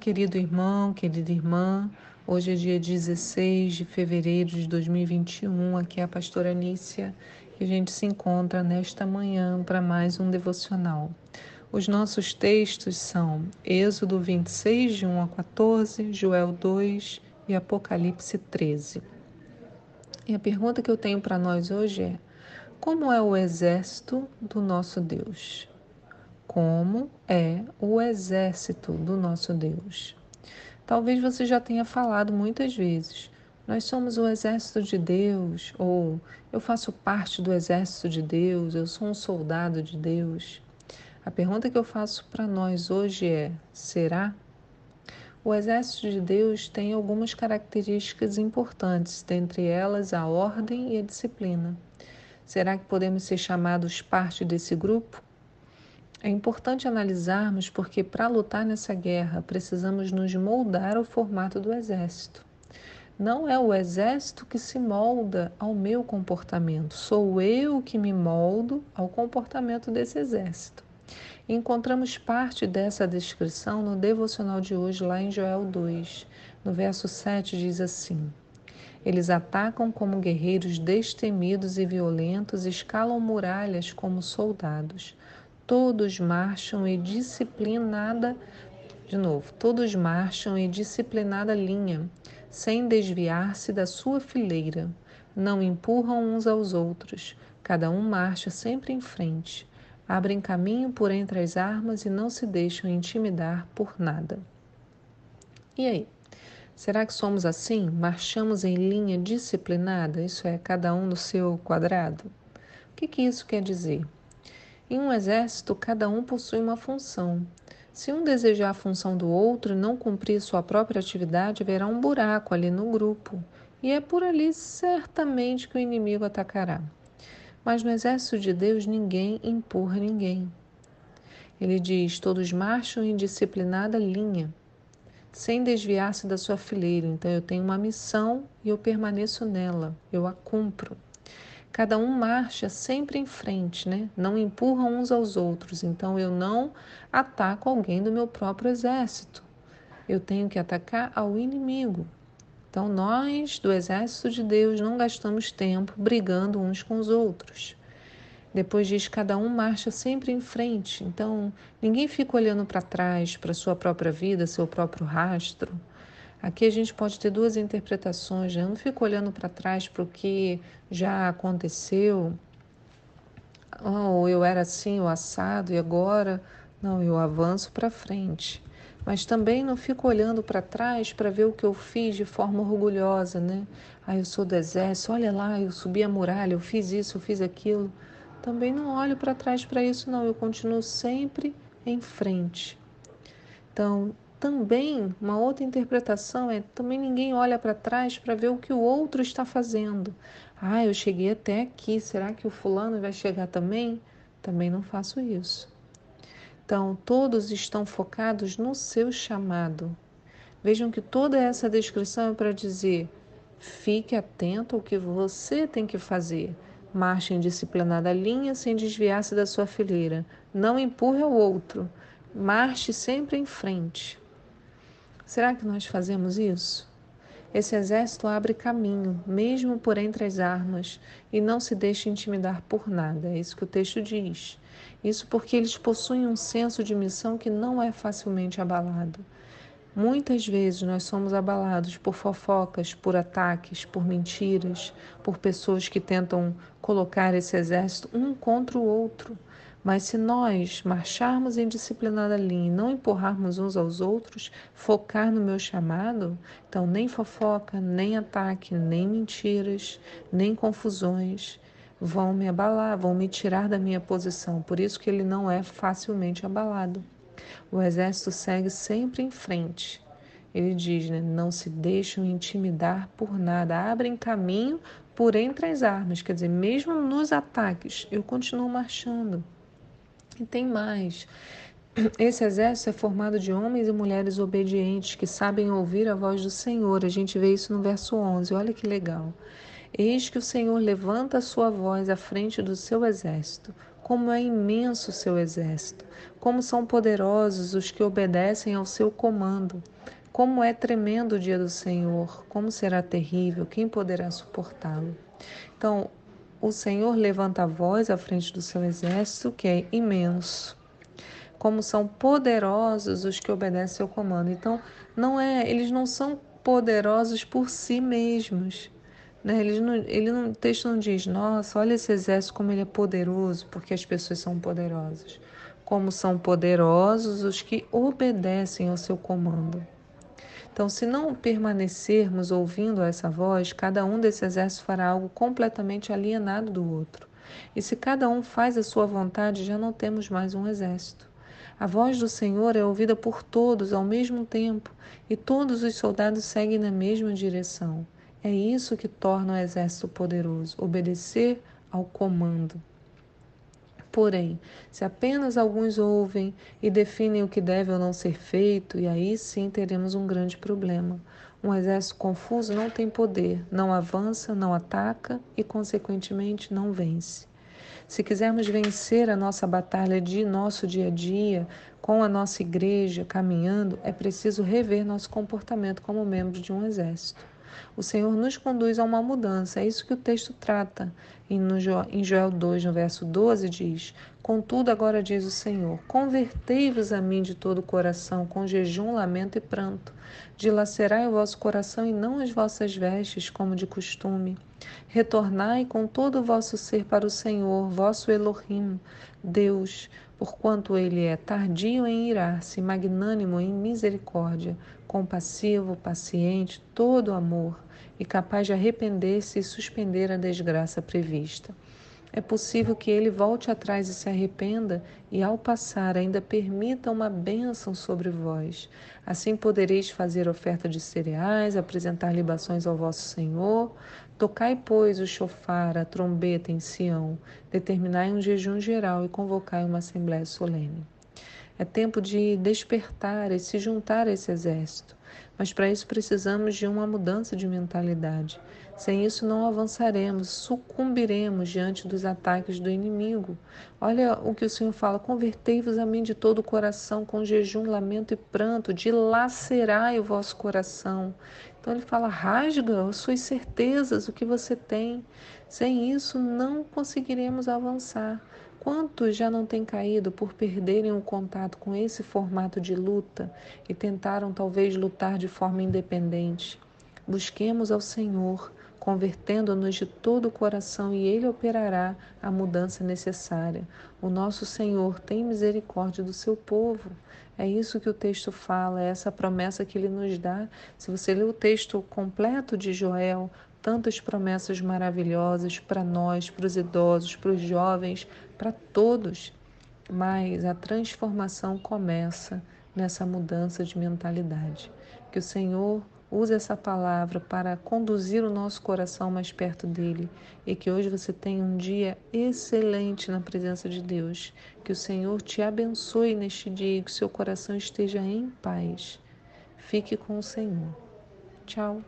querido irmão, querida irmã. Hoje é dia 16 de fevereiro de 2021. Aqui é a pastora Nícia e a gente se encontra nesta manhã para mais um devocional. Os nossos textos são Êxodo 26, de 1 a 14, Joel 2 e Apocalipse 13. E a pergunta que eu tenho para nós hoje é: como é o exército do nosso Deus? Como é o exército do nosso Deus? Talvez você já tenha falado muitas vezes: nós somos o exército de Deus, ou eu faço parte do exército de Deus, eu sou um soldado de Deus. A pergunta que eu faço para nós hoje é: será? O exército de Deus tem algumas características importantes, dentre elas a ordem e a disciplina. Será que podemos ser chamados parte desse grupo? É importante analisarmos porque, para lutar nessa guerra, precisamos nos moldar ao formato do exército. Não é o exército que se molda ao meu comportamento, sou eu que me moldo ao comportamento desse exército. Encontramos parte dessa descrição no devocional de hoje, lá em Joel 2. No verso 7 diz assim: eles atacam como guerreiros destemidos e violentos, escalam muralhas como soldados. Todos marcham em disciplinada linha, sem desviar-se da sua fileira. Não empurram uns aos outros, cada um marcha sempre em frente. Abrem caminho por entre as armas e não se deixam intimidar por nada. E aí? Será que somos assim? Marchamos em linha disciplinada? Isso é, cada um no seu quadrado? O que isso quer dizer? Em um exército, cada um possui uma função. Se um desejar a função do outro e não cumprir sua própria atividade, haverá um buraco ali no grupo, e é por ali certamente que o inimigo atacará. Mas no exército de Deus, ninguém empurra ninguém. Ele diz: todos marcham em disciplinada linha, sem desviar-se da sua fileira. Então eu tenho uma missão e eu permaneço nela, eu a cumpro. Cada um marcha sempre em frente, né? Não empurram uns aos outros. Então, eu não ataco alguém do meu próprio exército. Eu tenho que atacar ao inimigo. Então, nós, do exército de Deus, não gastamos tempo brigando uns com os outros. Depois diz: cada um marcha sempre em frente. Então, ninguém fica olhando para trás, para sua própria vida, seu próprio rastro. Aqui a gente pode ter duas interpretações, né? Eu não fico olhando para trás para o que já aconteceu. Ou eu era assim, o assado, e agora? Não, eu avanço para frente. Mas também não fico olhando para trás para ver o que eu fiz de forma orgulhosa, né? Eu sou do exército, olha lá, eu subi a muralha, eu fiz isso, eu fiz aquilo. Também não olho para trás para isso, não. Eu continuo sempre em frente. Então, também, uma outra interpretação é: também ninguém olha para trás para ver o que o outro está fazendo. Eu cheguei até aqui, será que o fulano vai chegar também? Também não faço isso. Então, todos estão focados no seu chamado. Vejam que toda essa descrição é para dizer: fique atento ao que você tem que fazer. Marche em disciplinada linha, sem desviar-se da sua fileira. Não empurre o outro. Marche sempre em frente. Será que nós fazemos isso? Esse exército abre caminho, mesmo por entre as armas, e não se deixa intimidar por nada. É isso que o texto diz. Isso porque eles possuem um senso de missão que não é facilmente abalado. Muitas vezes nós somos abalados por fofocas, por ataques, por mentiras, por pessoas que tentam colocar esse exército um contra o outro. Mas se nós marcharmos em disciplinada linha e não empurrarmos uns aos outros, focar no meu chamado, então nem fofoca, nem ataque, nem mentiras, nem confusões vão me abalar, vão me tirar da minha posição. Por isso que ele não é facilmente abalado. O exército segue sempre em frente. Ele diz, né? Não se deixam intimidar por nada, abrem caminho por entre as armas. Quer dizer, mesmo nos ataques, eu continuo marchando. E tem mais. Esse exército é formado de homens e mulheres obedientes que sabem ouvir a voz do Senhor. A gente vê isso no verso 11. Olha que legal. Eis que o Senhor levanta a sua voz à frente do seu exército, Como é imenso o seu exército! Como são poderosos os que obedecem ao seu comando! Como é tremendo o dia do Senhor! Como será terrível! Quem poderá suportá-lo? Então, o Senhor levanta a voz à frente do seu exército, que é imenso. Como são poderosos os que obedecem ao seu comando! Então, eles não são poderosos por si mesmos. O texto não diz: nossa, olha esse exército como ele é poderoso, porque as pessoas são poderosas. Como são poderosos os que obedecem ao seu comando. Então, se não permanecermos ouvindo essa voz, cada um desse exército fará algo completamente alienado do outro. E se cada um faz a sua vontade, já não temos mais um exército. A voz do Senhor é ouvida por todos ao mesmo tempo, e todos os soldados seguem na mesma direção. É isso que torna o exército poderoso, obedecer ao comando. Porém, se apenas alguns ouvem e definem o que deve ou não ser feito, e aí sim teremos um grande problema. Um exército confuso não tem poder, não avança, não ataca e, consequentemente, não vence. Se quisermos vencer a nossa batalha de nosso dia a dia, com a nossa igreja caminhando, é preciso rever nosso comportamento como membros de um exército. O Senhor nos conduz a uma mudança, é isso que o texto trata. Em Joel 2, no verso 12, diz: contudo, agora diz o Senhor, convertei-vos a mim de todo o coração, com jejum, lamento e pranto. Dilacerai o vosso coração e não as vossas vestes, como de costume. Retornai com todo o vosso ser para o Senhor, vosso Elohim, Deus, porquanto ele é tardio em irar-se, magnânimo em misericórdia, compassivo, paciente, todo amor, e capaz de arrepender-se e suspender a desgraça prevista. É possível que ele volte atrás e se arrependa, e ao passar ainda permita uma bênção sobre vós. Assim podereis fazer oferta de cereais, apresentar libações ao vosso Senhor. Tocai, pois, o chofar, a trombeta em Sião, determinai um jejum geral e convocai uma assembléia solene. É tempo de despertar e se juntar a esse exército. Mas para isso precisamos de uma mudança de mentalidade. Sem isso não avançaremos, sucumbiremos diante dos ataques do inimigo. Olha o que o Senhor fala: convertei-vos a mim de todo o coração, com jejum, lamento e pranto, dilacerai o vosso coração. Então ele fala: rasga as suas certezas, o que você tem. Sem isso não conseguiremos avançar. Quantos já não têm caído por perderem o contato com esse formato de luta e tentaram talvez lutar de forma independente? Busquemos ao Senhor, convertendo-nos de todo o coração, e Ele operará a mudança necessária. O nosso Senhor tem misericórdia do seu povo. É isso que o texto fala, é essa promessa que Ele nos dá. Se você ler o texto completo de Joel, tantas promessas maravilhosas para nós, para os idosos, para os jovens, para todos. Mas a transformação começa nessa mudança de mentalidade. Que o Senhor use essa palavra para conduzir o nosso coração mais perto dEle. E que hoje você tenha um dia excelente na presença de Deus. Que o Senhor te abençoe neste dia e que o seu coração esteja em paz. Fique com o Senhor. Tchau.